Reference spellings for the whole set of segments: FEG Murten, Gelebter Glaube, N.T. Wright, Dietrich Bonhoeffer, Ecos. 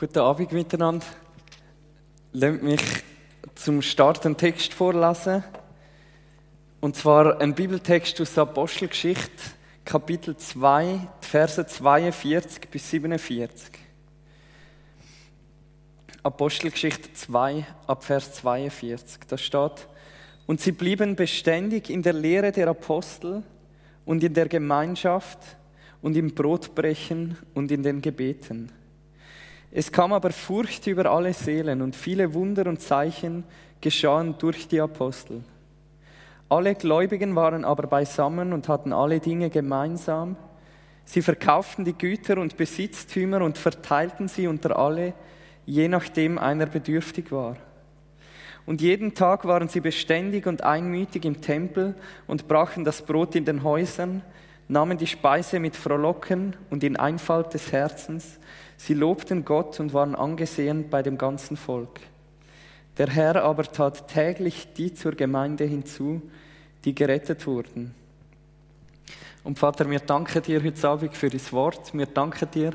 Guten Abend miteinander. Lasst mich zum Start einen Text vorlesen. Und zwar ein Bibeltext aus Apostelgeschichte, Kapitel 2, die Verse 42 bis 47. Apostelgeschichte 2, ab Vers 42. Da steht: Und sie blieben beständig in der Lehre der Apostel und in der Gemeinschaft und im Brotbrechen und in den Gebeten. Es kam aber Furcht über alle Seelen und viele Wunder und Zeichen geschahen durch die Apostel. Alle Gläubigen waren aber beisammen und hatten alle Dinge gemeinsam. Sie verkauften die Güter und Besitztümer und verteilten sie unter alle, je nachdem einer bedürftig war. Und jeden Tag waren sie beständig und einmütig im Tempel und brachen das Brot in den Häusern, nahmen die Speise mit Frohlocken und in Einfalt des Herzens. Sie lobten Gott und waren angesehen bei dem ganzen Volk. Der Herr aber tat täglich die zur Gemeinde hinzu, die gerettet wurden. Und Vater, wir danken dir heute Abend für dein Wort. Wir danken dir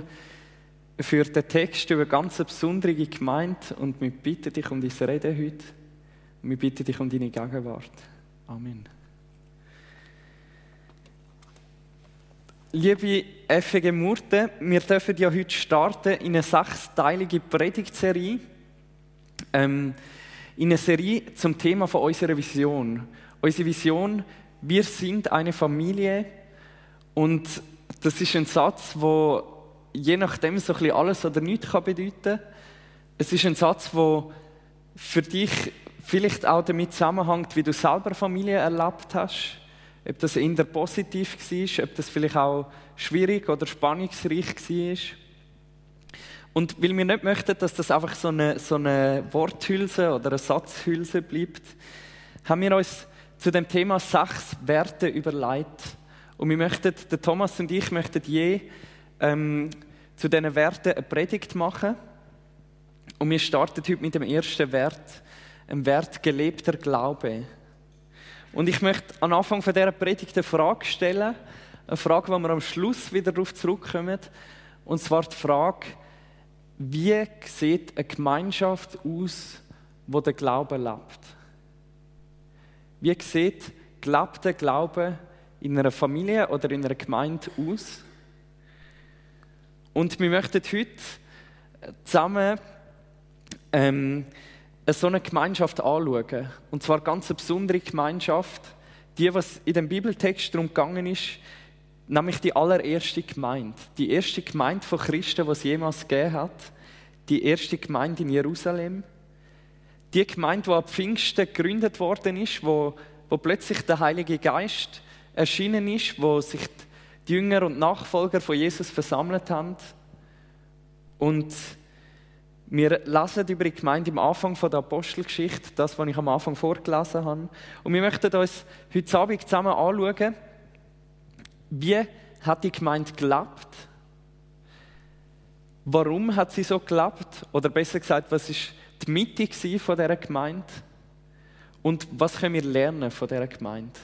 für den Text über ganz eine besondere Gemeinde und wir bitten dich um dein Reden heute. Und wir bitten dich um deine Gegenwart. Amen. Liebe FEG Murten, wir dürfen ja heute starten in eine sechsteilige Predigtserie. In eine Serie zum Thema von unserer Vision. Unsere Vision, wir sind eine Familie. Und das ist ein Satz, der je nachdem so ein bisschen alles oder nichts bedeuten kann. Es ist ein Satz, der für dich vielleicht auch damit zusammenhängt, wie du selber Familie erlebt hast. Ob das eher positiv war, ob das vielleicht auch schwierig oder spannungsreich war. Und weil wir nicht möchten, dass das einfach so eine Worthülse oder eine Satzhülse bleibt, haben wir uns zu dem Thema 6 Werte überlegt. Und wir möchten, der Thomas und ich möchten je zu diesen Werten eine Predigt machen. Und wir starten heute mit dem ersten Wert, dem Wert gelebter Glaube. Und ich möchte am Anfang von dieser Predigt eine Frage stellen, eine Frage, wo wir am Schluss wieder darauf zurückkommen. Und zwar die Frage, wie sieht eine Gemeinschaft aus, die den Glauben lebt? Wie sieht gelebter Glaube in einer Familie oder in einer Gemeinde aus? Und wir möchten heute zusammen so eine Gemeinschaft anschauen. Und zwar ganz eine besondere Gemeinschaft, die, was in dem Bibeltext darum gegangen ist, nämlich die allererste Gemeinde. Die erste Gemeinde von Christen, die es jemals gegeben hat. Die erste Gemeinde in Jerusalem. Die Gemeinde, die am Pfingsten gegründet worden ist, wo plötzlich der Heilige Geist erschienen ist, wo sich die Jünger und Nachfolger von Jesus versammelt haben. Und wir lesen über die Gemeinde am Anfang der Apostelgeschichte, das, was ich am Anfang vorgelesen habe. Und wir möchten uns heute Abend zusammen anschauen, wie hat die Gemeinde gelebt? Warum hat sie so gelebt? Oder besser gesagt, was war die Mitte dieser Gemeinde? Und was können wir lernen von dieser Gemeinde?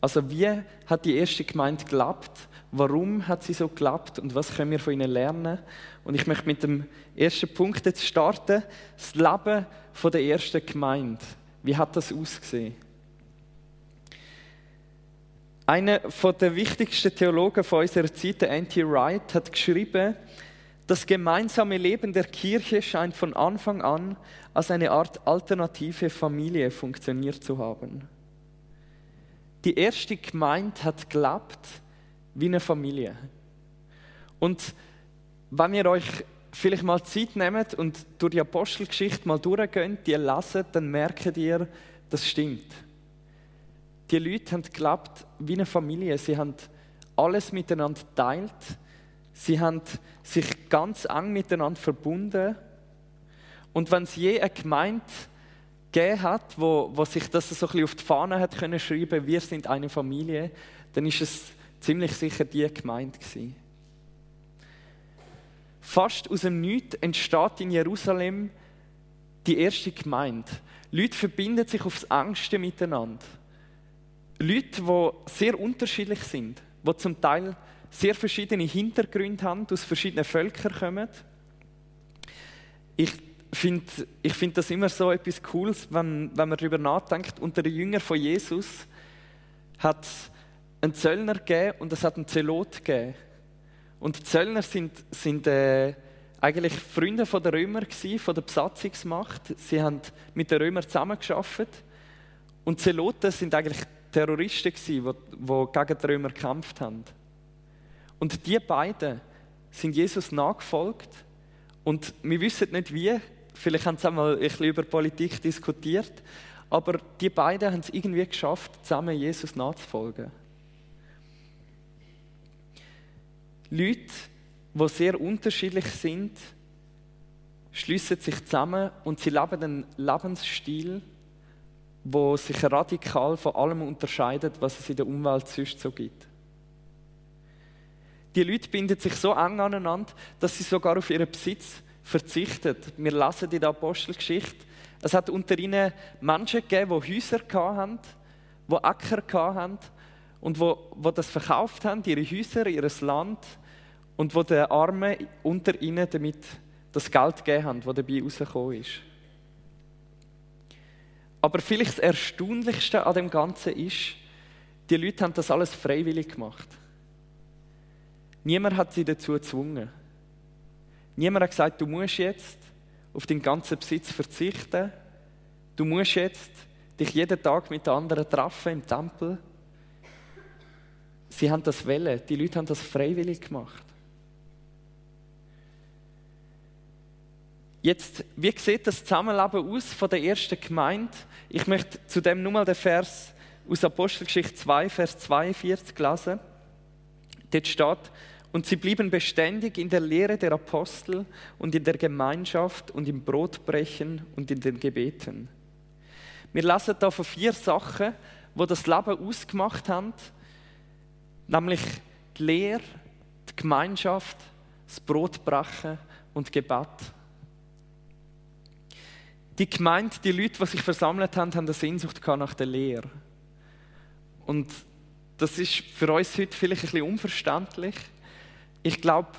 Also wie hat die erste Gemeinde gelebt? Warum hat sie so gelebt und was können wir von ihnen lernen? Und ich möchte mit dem ersten Punkt jetzt starten, das Leben der ersten Gemeinde. Wie hat das ausgesehen? Einer der wichtigsten Theologen von unserer Zeit, N.T. Wright, hat geschrieben, das gemeinsame Leben der Kirche scheint von Anfang an als eine Art alternative Familie funktioniert zu haben. Die erste Gemeinde hat gelebt wie eine Familie. Und wenn ihr euch vielleicht mal Zeit nehmt und durch die Apostelgeschichte mal durchgeht, die lesen, dann merkt ihr, das stimmt. Die Leute haben gelebt wie eine Familie. Sie haben alles miteinander geteilt. Sie haben sich ganz eng miteinander verbunden. Und wenn es je eine Gemeinde gegeben hat, wo sich das so ein bisschen auf die Fahne hat können schreiben, wir sind eine Familie, dann ist es ziemlich sicher die Gemeinde gewesen. Fast aus dem Nichts entsteht in Jerusalem die erste Gemeinde. Leute verbinden sich aufs Engste miteinander. Leute, die sehr unterschiedlich sind, die zum Teil sehr verschiedene Hintergründe haben, aus verschiedenen Völkern kommen. Ich finde das immer so etwas Cooles, wenn man darüber nachdenkt. Unter den Jüngern von Jesus hat es einen Zöllner gegeben und es hat einen Zelot gegeben. Und die Zöllner sind eigentlich Freunde von der Römer gewesen, von der Besatzungsmacht. Sie haben mit den Römern zusammengearbeitet. Und Zeloten sind eigentlich Terroristen gewesen, die gegen die Römer gekämpft haben. Und die beiden sind Jesus nachgefolgt. Und wir wissen nicht wie, vielleicht haben sie einmal ein bisschen über Politik diskutiert, aber die beiden haben es irgendwie geschafft, zusammen Jesus nachzufolgen. Leute, die sehr unterschiedlich sind, schliessen sich zusammen und sie leben einen Lebensstil, der sich radikal von allem unterscheidet, was es in der Umwelt sonst so gibt. Die Leute binden sich so eng aneinander, dass sie sogar auf ihren Besitz verzichten. Wir lesen in der Apostelgeschichte, es hat unter ihnen Menschen gegeben, die Häuser hatten, die Äcker hatten und die das verkauft haben, ihre Häuser, ihr Land, und die den Armen unter ihnen damit das Geld gegeben haben, das dabei rausgekommen ist. Aber vielleicht das Erstaunlichste an dem Ganzen ist, die Leute haben das alles freiwillig gemacht. Niemand hat sie dazu gezwungen. Niemand hat gesagt, du musst jetzt auf deinen ganzen Besitz verzichten. Du musst jetzt dich jeden Tag mit anderen treffen im Tempel. Sie haben das wollen. Die Leute haben das freiwillig gemacht. Jetzt, wie sieht das Zusammenleben aus von der ersten Gemeinde? Ich möchte zudem nur mal den Vers aus Apostelgeschichte 2, Vers 42 lesen. Dort steht, und sie blieben beständig in der Lehre der Apostel und in der Gemeinschaft und im Brotbrechen und in den Gebeten. Wir lesen da von 4 Sachen, die das Leben ausgemacht haben, nämlich die Lehre, die Gemeinschaft, das Brotbrechen und Gebet. Die Gemeinde, die Leute, die sich versammelt haben, haben eine Sehnsucht nach der Lehre. Und das ist für uns heute vielleicht ein bisschen unverständlich. Ich glaube,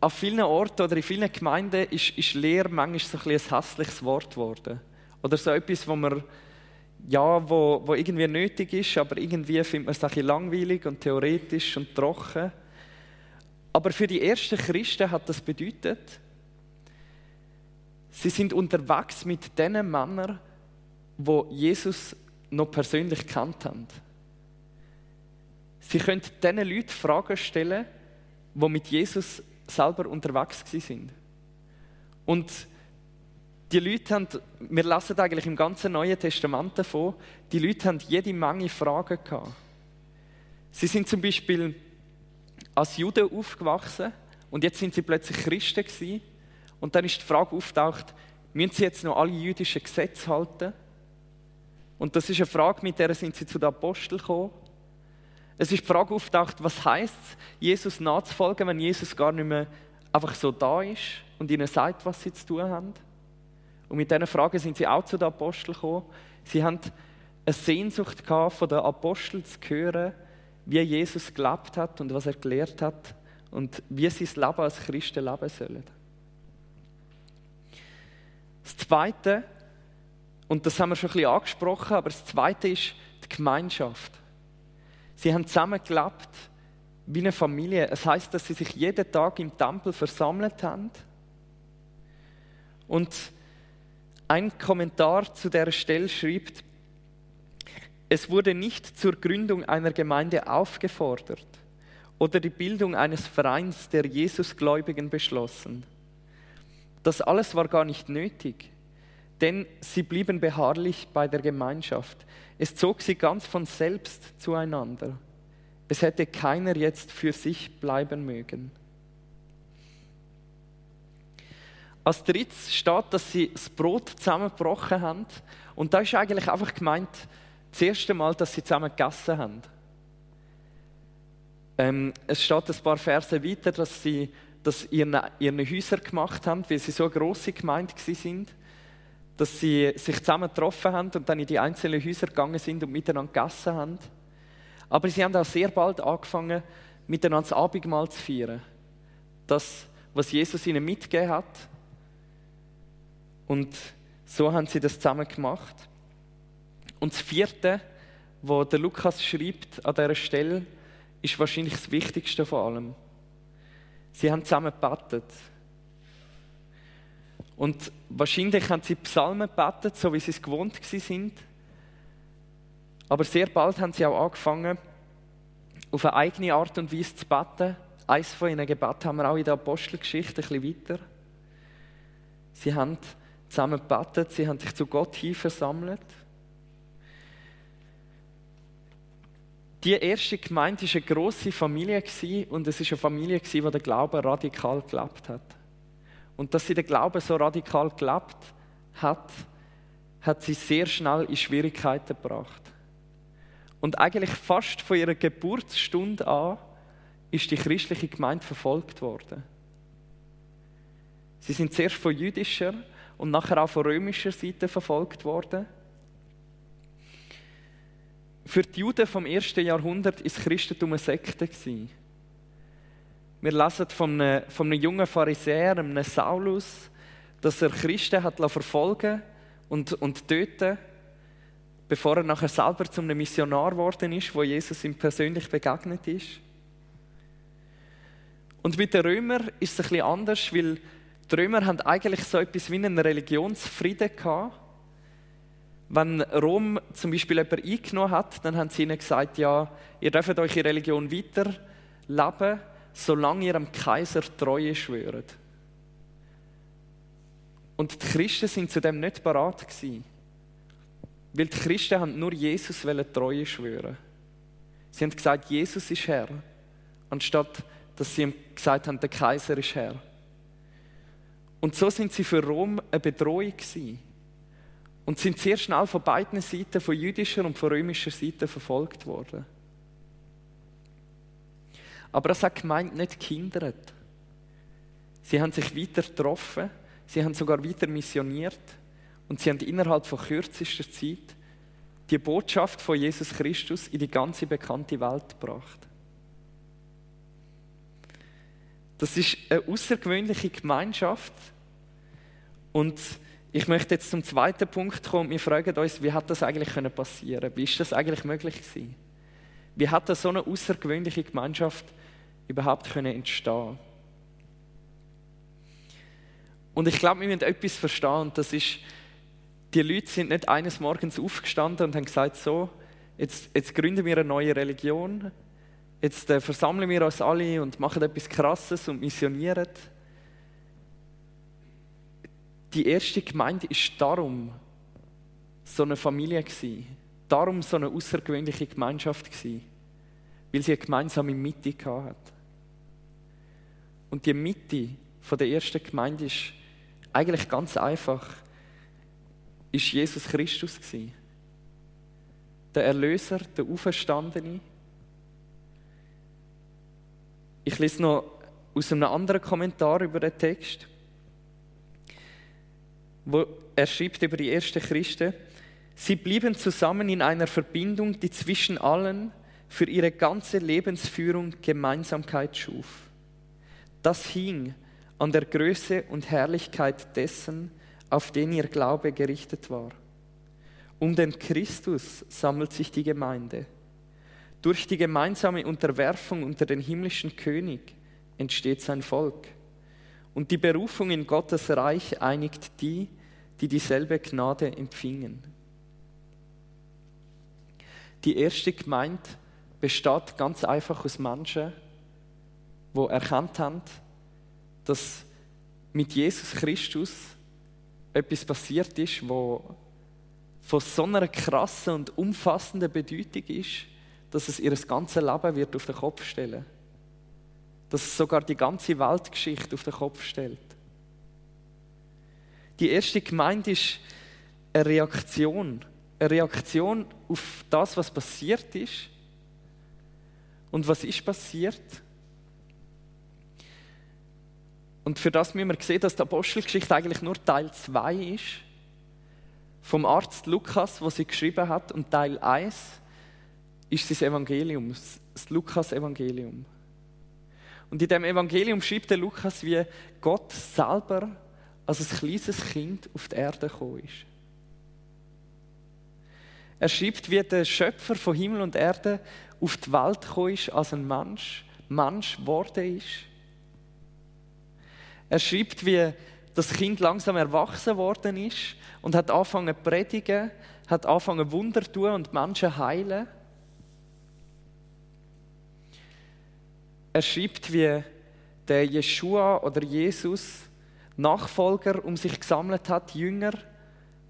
an vielen Orten oder in vielen Gemeinden ist Lehre manchmal so ein bisschen ein hässliches Wort geworden. Oder so etwas, wo irgendwie nötig ist, aber irgendwie findet man es ein bisschen langweilig und theoretisch und trocken. Aber für die ersten Christen hat das bedeutet, sie sind unterwegs mit den Männern, die Jesus noch persönlich gekannt haben. Sie können diesen Leuten Fragen stellen, die mit Jesus selber unterwegs waren. Und die Leute haben, wir lesen eigentlich im ganzen Neuen Testament davon, die Leute haben jede Menge Fragen gehabt. Sie sind zum Beispiel als Juden aufgewachsen und jetzt sind sie plötzlich Christen gewesen. Und dann ist die Frage aufgetaucht, müssen sie jetzt noch alle jüdischen Gesetze halten? Und das ist eine Frage, mit der sind sie zu den Aposteln gekommen. Es ist die Frage aufgetaucht, was heisst es, Jesus nachzufolgen, wenn Jesus gar nicht mehr einfach so da ist und ihnen sagt, was sie zu tun haben. Und mit diesen Fragen sind sie auch zu den Aposteln gekommen. Sie hatten eine Sehnsucht gehabt, von den Aposteln zu hören, wie Jesus gelebt hat und was er gelehrt hat und wie sie das Leben als Christen leben sollen. Das Zweite, und das haben wir schon ein bisschen angesprochen, aber das Zweite ist die Gemeinschaft. Sie haben zusammen gelebt wie eine Familie. Es heisst, dass sie sich jeden Tag im Tempel versammelt haben. Und ein Kommentar zu dieser Stelle schreibt, es wurde nicht zur Gründung einer Gemeinde aufgefordert oder die Bildung eines Vereins der Jesusgläubigen beschlossen. Das alles war gar nicht nötig, denn sie blieben beharrlich bei der Gemeinschaft. Es zog sie ganz von selbst zueinander. Es hätte keiner jetzt für sich bleiben mögen. Als drittes steht, dass sie das Brot zusammengebrochen haben. Und da ist eigentlich einfach gemeint, das erste Mal, dass sie zusammen gegessen haben. Es steht ein paar Verse weiter, dass sie das in ihren Häusern gemacht haben, weil sie so eine grosse Gemeinde waren, dass sie sich zusammen getroffen haben und dann in die einzelnen Häuser gegangen sind und miteinander gegessen haben. Aber sie haben auch sehr bald angefangen, miteinander das Abendmahl zu feiern. Das, was Jesus ihnen mitgegeben hat, Und so haben sie das zusammen gemacht. Und das Vierte, was der Lukas schreibt an dieser Stelle, ist wahrscheinlich das Wichtigste von allem. Sie haben zusammen gebetet. Und wahrscheinlich haben sie Psalmen gebetet, so wie sie es gewohnt waren. Aber sehr bald haben sie auch angefangen, auf eine eigene Art und Weise zu beten. Eines von ihren Gebeten haben wir auch in der Apostelgeschichte ein bisschen weiter. Sie haben zusammen gebetet, sie haben sich zu Gott hin versammelt. Die erste Gemeinde war eine grosse Familie und es war eine Familie, die den Glauben radikal gelebt hat. Und dass sie den Glauben so radikal gelebt hat, hat sie sehr schnell in Schwierigkeiten gebracht. Und eigentlich fast von ihrer Geburtsstunde an ist die christliche Gemeinde verfolgt worden. Sie sind zuerst von jüdischer und nachher auch von römischer Seite verfolgt worden. Für die Juden vom 1. Jahrhundert war das Christentum eine Sekte. Wir lesen von einem jungen Pharisäer, einem Saulus, dass er Christen hat verfolgen und töten, bevor er nachher selber zu einem Missionar geworden ist, wo Jesus ihm persönlich begegnet ist. Und mit den Römern ist es ein bisschen anders, weil die Römer hatten eigentlich so etwas wie einen Religionsfrieden gehabt. Wenn Rom zum Beispiel jemanden eingenommen hat, dann haben sie ihnen gesagt, ja, ihr dürft eure Religion weiterleben, solange ihr dem Kaiser Treue schwört. Und die Christen waren zu dem nicht bereit gewesen. Weil die Christen haben nur Jesus Treue schwören. Sie haben gesagt, Jesus ist Herr, anstatt dass sie ihm gesagt haben, der Kaiser ist Herr. Und so sind sie für Rom eine Bedrohung gewesen und sind sehr schnell von beiden Seiten, von jüdischer und von römischer Seite, verfolgt worden. Aber das hat die Gemeinde nicht gehindert. Sie haben sich weiter getroffen, sie haben sogar weiter missioniert. Und sie haben innerhalb von kürzester Zeit die Botschaft von Jesus Christus in die ganze bekannte Welt gebracht. Das ist eine außergewöhnliche Gemeinschaft. Und ich möchte jetzt zum zweiten Punkt kommen. Wir fragen uns, wie hat das eigentlich passieren können? Wie ist das eigentlich möglich gewesen? Wie hat so eine außergewöhnliche Gemeinschaft überhaupt entstehen können? Und ich glaube, wir müssen etwas verstehen. Und das ist, die Leute sind nicht eines Morgens aufgestanden und haben gesagt, so, jetzt gründen wir eine neue Religion, jetzt versammeln wir uns alle und machen etwas Krasses und missionieren. Die erste Gemeinde war darum so eine Familie, darum so eine außergewöhnliche Gemeinschaft, weil sie eine gemeinsame Mitte hatte. Und die Mitte von der ersten Gemeinde ist eigentlich ganz einfach, ist Jesus Christus gewesen. Der Erlöser, der Auferstandene. Ich lese noch aus einem anderen Kommentar über den Text, wo er schreibt über die ersten Christen: Sie blieben zusammen in einer Verbindung, die zwischen allen für ihre ganze Lebensführung Gemeinsamkeit schuf. Das hing an der Größe und Herrlichkeit dessen, auf den ihr Glaube gerichtet war. Um den Christus sammelt sich die Gemeinde. Durch die gemeinsame Unterwerfung unter den himmlischen König entsteht sein Volk. Und die Berufung in Gottes Reich einigt die, die dieselbe Gnade empfingen. Die erste Gemeinde besteht ganz einfach aus Menschen, die erkannt haben, dass mit Jesus Christus etwas passiert ist, was von so einer krassen und umfassenden Bedeutung ist, dass es ihr ganzes Leben wird auf den Kopf stellen. Dass es sogar die ganze Weltgeschichte auf den Kopf stellt. Die erste Gemeinde ist eine Reaktion auf das, was passiert ist. Und was ist passiert? Und für das müssen wir sehen, dass die Apostelgeschichte eigentlich nur Teil 2 ist. Vom Arzt Lukas, der sie geschrieben hat, und Teil 1 ist sein Evangelium, das Lukas-Evangelium. Und in diesem Evangelium schreibt der Lukas, wie Gott selber als ein kleines Kind auf die Erde gekommen ist. Er schreibt, wie der Schöpfer von Himmel und Erde auf die Welt gekommen ist, als ein Mensch geworden ist. Er schreibt, wie das Kind langsam erwachsen worden ist und hat angefangen zu predigen, hat angefangen Wunder zu tun und Menschen heilen. Er schreibt, wie der Jeschua oder Jesus Nachfolger um sich gesammelt hat, Jünger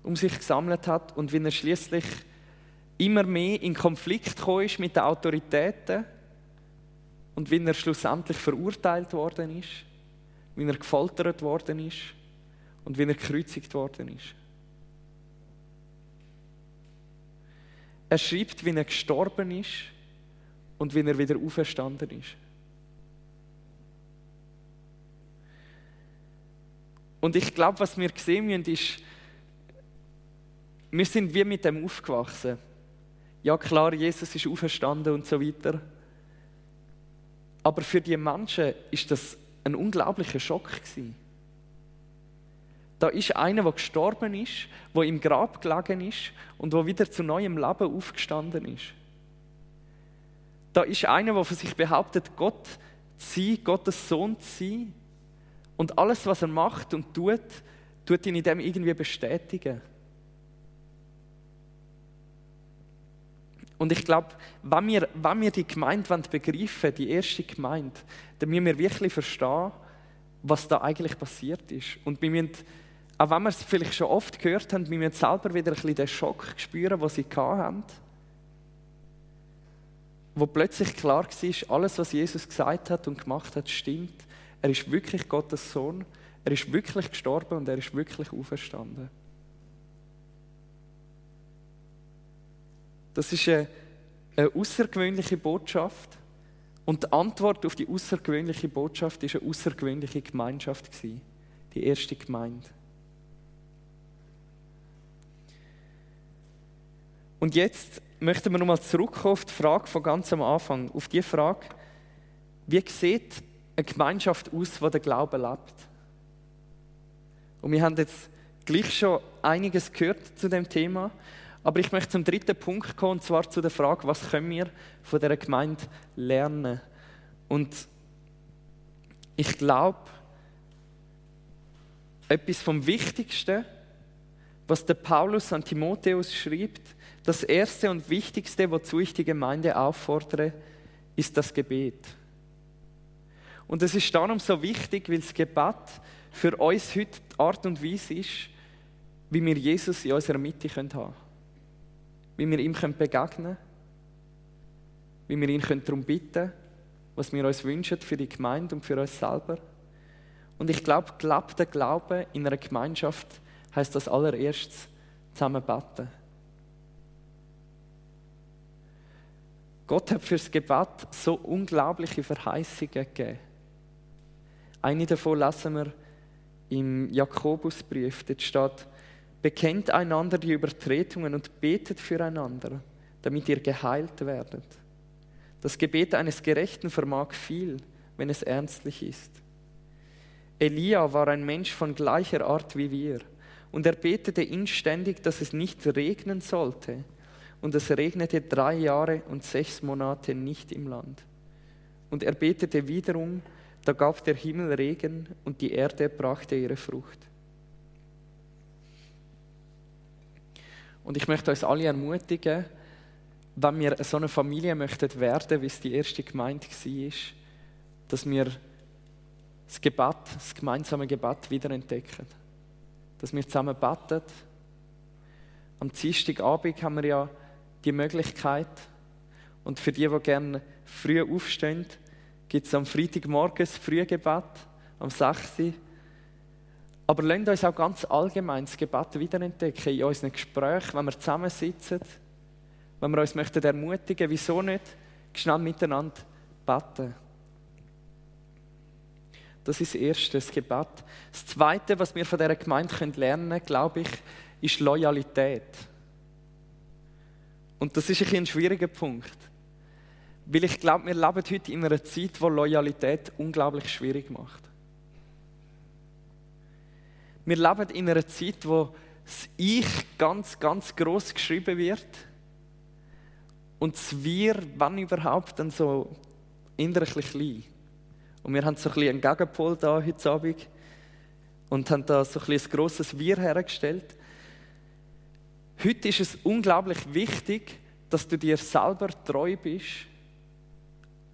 um sich gesammelt hat und wie er schließlich immer mehr in Konflikt gekommen ist mit den Autoritäten und wie er schlussendlich verurteilt worden ist, wie er gefoltert worden ist und wie er gekreuzigt worden ist. Er schreibt, wie er gestorben ist und wie er wieder auferstanden ist. Und ich glaube, was wir sehen müssen, ist, wir sind wie mit dem aufgewachsen. Ja klar, Jesus ist auferstanden und so weiter. Aber für die Menschen ist das ein unglaublicher Schock gewesen. Da ist einer, der gestorben ist, der im Grab gelegen ist und der wieder zu neuem Leben aufgestanden ist. Da ist einer, der von sich behauptet, Gott zu sein, Gottes Sohn zu sein. Und alles, was er macht und tut ihn in dem irgendwie bestätigen. Und ich glaube, wenn wir die Gemeinde begreifen, die erste Gemeinde, dann müssen wir wirklich verstehen, was da eigentlich passiert ist. Und wir müssen, auch wenn wir es vielleicht schon oft gehört haben, wir müssen selber wieder ein bisschen den Schock spüren, den sie hatten. Wo plötzlich klar war, alles, was Jesus gesagt hat und gemacht hat, stimmt. Er ist wirklich Gottes Sohn, er ist wirklich gestorben und er ist wirklich auferstanden. Das ist eine außergewöhnliche Botschaft und die Antwort auf die außergewöhnliche Botschaft war eine außergewöhnliche Gemeinschaft, die erste Gemeinde. Und jetzt möchten wir nochmal zurückkommen auf die Frage von ganz am Anfang, auf die Frage, wie sieht eine Gemeinschaft aus, die der Glaube lebt. Und wir haben jetzt gleich schon einiges gehört zu dem Thema, aber ich möchte zum dritten Punkt kommen, und zwar zu der Frage, was können wir von dieser Gemeinde lernen? Und ich glaube, etwas vom Wichtigsten, was der Paulus an Timotheus schreibt, das Erste und Wichtigste, wozu ich die Gemeinde auffordere, ist das Gebet. Und es ist darum so wichtig, weil das Gebet für uns heute die Art und Weise ist, wie wir Jesus in unserer Mitte haben können. Wie wir ihm begegnen können, wie wir ihn darum bitten können, was wir uns wünschen für die Gemeinde und für uns selber. Und ich glaube, gelebter Glaube in einer Gemeinschaft heisst das allererstes zusammen beten. Gott hat für das Gebet so unglaubliche Verheißungen gegeben. Eine davon lesen wir im Jakobusbrief. Dort steht: Bekennt einander die Übertretungen und betet füreinander, damit ihr geheilt werdet. Das Gebet eines Gerechten vermag viel, wenn es ernstlich ist. Elia war ein Mensch von gleicher Art wie wir, und er betete inständig, dass es nicht regnen sollte. Und es regnete 3 Jahre und 6 Monate nicht im Land. Und er betete wiederum, da gab der Himmel Regen und die Erde brachte ihre Frucht. Und ich möchte uns alle ermutigen, wenn wir so eine Familie möchten werden, wie es die erste Gemeinde war, dass wir das Gebet, das gemeinsame Gebet wiederentdecken. Dass wir zusammen beten. Am Dienstagabend haben wir ja die Möglichkeit, und für die gerne früh aufstehen, gibt es am Freitagmorgen das Frühgebet, am 6. Aber lasst uns auch ganz allgemein das Gebet wiederentdecken in unseren Gesprächen, wenn wir zusammensitzen, wenn wir uns ermutigen möchten, wieso nicht, schnell miteinander beten. Das ist das Erste, das Gebet. Das Zweite, was wir von dieser Gemeinde lernen können, glaube ich, ist Loyalität. Und das ist ein schwieriger Punkt. Weil ich glaube, wir leben heute in einer Zeit, wo Loyalität unglaublich schwierig macht. Wir leben in einer Zeit, wo das Ich ganz, ganz gross geschrieben wird und das Wir, wenn überhaupt, dann so innerlich klein. Und wir haben so ein bisschen einen Gegenpol da heute Abend und haben da so ein bisschen ein grosses Wir hergestellt. Heute ist es unglaublich wichtig, dass du dir selber treu bist,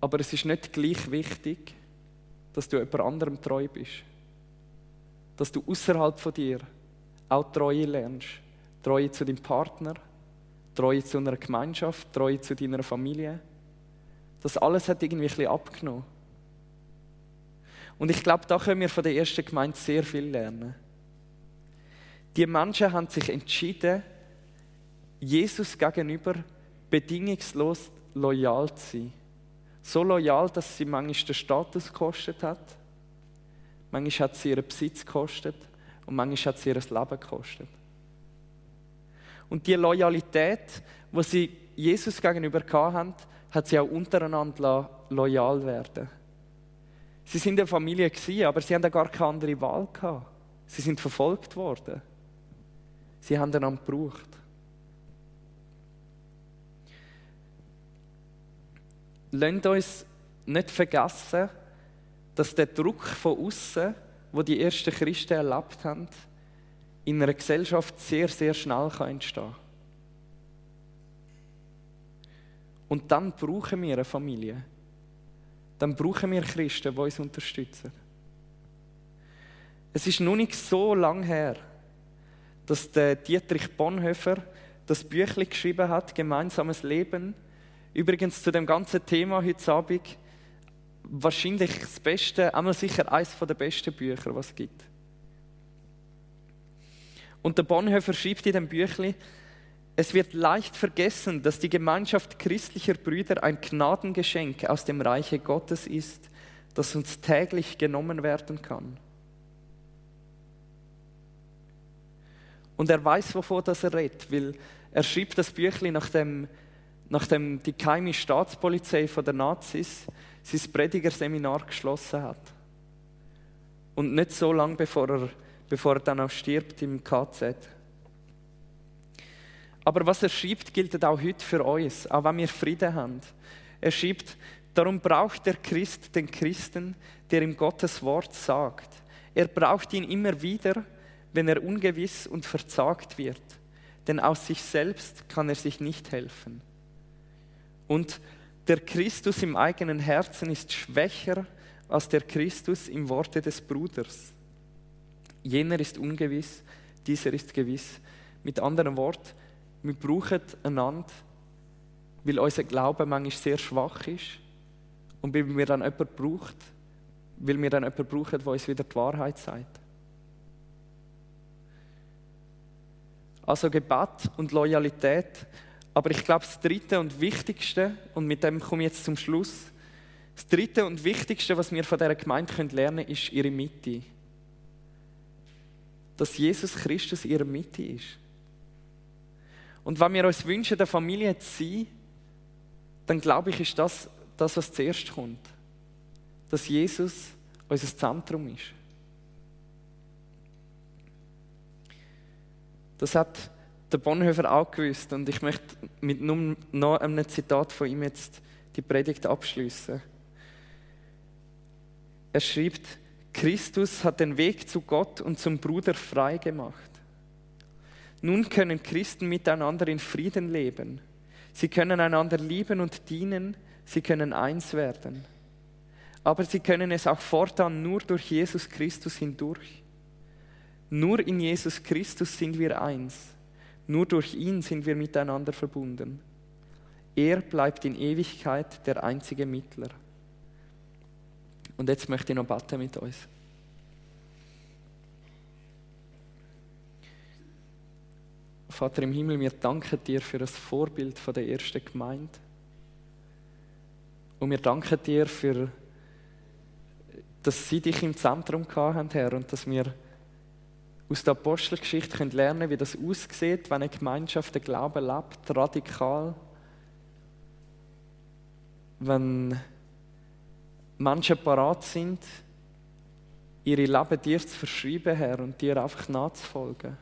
aber es ist nicht gleich wichtig, dass du jemand anderem treu bist. Dass du außerhalb von dir auch Treue lernst. Treue zu deinem Partner, Treue zu einer Gemeinschaft, Treue zu deiner Familie. Das alles hat irgendwie ein bisschen abgenommen. Und ich glaube, da können wir von der ersten Gemeinde sehr viel lernen. Die Menschen haben sich entschieden, Jesus gegenüber bedingungslos loyal zu sein. So loyal, dass sie manchmal den Status gekostet hat, manchmal hat sie ihren Besitz gekostet und manchmal hat sie ihr Leben gekostet. Und die Loyalität, die sie Jesus gegenüber hatten, hat sie auch untereinander loyal werden. Sie waren eine Familie, aber sie hatten gar keine andere Wahl. Sie sind verfolgt worden. Sie haben einander gebraucht. Lasst uns nicht vergessen, dass der Druck von außen, den die ersten Christen erlebt haben, in einer Gesellschaft sehr, sehr schnell entstehen kann. Und dann brauchen wir eine Familie. Dann brauchen wir Christen, die uns unterstützen. Es ist noch nicht so lange her, dass der Dietrich Bonhoeffer das Büchlein geschrieben hat, «Gemeinsames Leben». Übrigens zu dem ganzen Thema heute Abend wahrscheinlich das Beste, einmal sicher eines der besten Bücher, was es gibt. Und der Bonhoeffer schreibt in dem Büchlein, es wird leicht vergessen, dass die Gemeinschaft christlicher Brüder ein Gnadengeschenk aus dem Reiche Gottes ist, das uns täglich genommen werden kann. Und er weiß, wovon er redet, weil er schreibt das Büchlein nachdem die geheime Staatspolizei von der Nazis sein Predigerseminar geschlossen hat. Und nicht so lange, bevor er dann auch stirbt im KZ. Aber was er schreibt, gilt auch heute für uns, auch wenn wir Frieden haben. Er schreibt, darum braucht der Christ den Christen, der ihm Gottes Wort sagt. Er braucht ihn immer wieder, wenn er ungewiss und verzagt wird. Denn aus sich selbst kann er sich nicht helfen. Und der Christus im eigenen Herzen ist schwächer als der Christus im Worte des Bruders. Jener ist ungewiss, dieser ist gewiss. Mit anderen Worten, wir brauchen einander, weil unser Glaube manchmal sehr schwach ist und weil wir dann jemanden brauchen, der uns wieder die Wahrheit sagt. Also Gebet und Loyalität. Aber ich glaube, das Dritte und Wichtigste, und mit dem komme ich jetzt zum Schluss, das Dritte und Wichtigste, was wir von dieser Gemeinde lernen können, ist ihre Mitte. Dass Jesus Christus ihre Mitte ist. Und wenn wir uns wünschen, der Familie zu sein, dann glaube ich, ist das, was zuerst kommt. Dass Jesus unser Zentrum ist. Das hat der Bonhoeffer auch gewusst und ich möchte mit noch einem Zitat von ihm jetzt die Predigt abschließen. Er schreibt, Christus hat den Weg zu Gott und zum Bruder frei gemacht. Nun können Christen miteinander in Frieden leben. Sie können einander lieben und dienen, sie können eins werden. Aber sie können es auch fortan nur durch Jesus Christus hindurch. Nur in Jesus Christus sind wir eins. Nur durch ihn sind wir miteinander verbunden. Er bleibt in Ewigkeit der einzige Mittler. Und jetzt möchte ich noch beten mit uns. Vater im Himmel, wir danken dir für das Vorbild von der ersten Gemeinde. Und wir danken dir für, dass sie dich im Zentrum hatten, Herr, und dass wir aus der Apostelgeschichte können lernen, wie das aussieht, wenn eine Gemeinschaft den Glauben lebt, radikal. Wenn Menschen parat sind, ihre Leben dir zu verschreiben, Herr, und dir einfach nachzufolgen.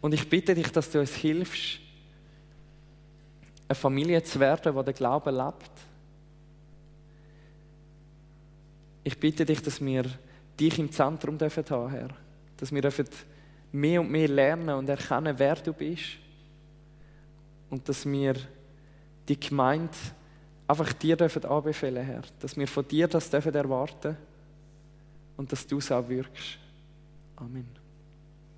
Und ich bitte dich, dass du uns hilfst, eine Familie zu werden, die den Glauben lebt. Ich bitte dich, dass wir dich im Zentrum dürfen haben, Herr. Dass wir dürfen mehr und mehr lernen und erkennen, wer du bist. Und dass wir die Gemeinde einfach dir dürfen anbefehlen, Herr. Dass wir von dir das dürfen erwarten und dass du es auch wirkst. Amen.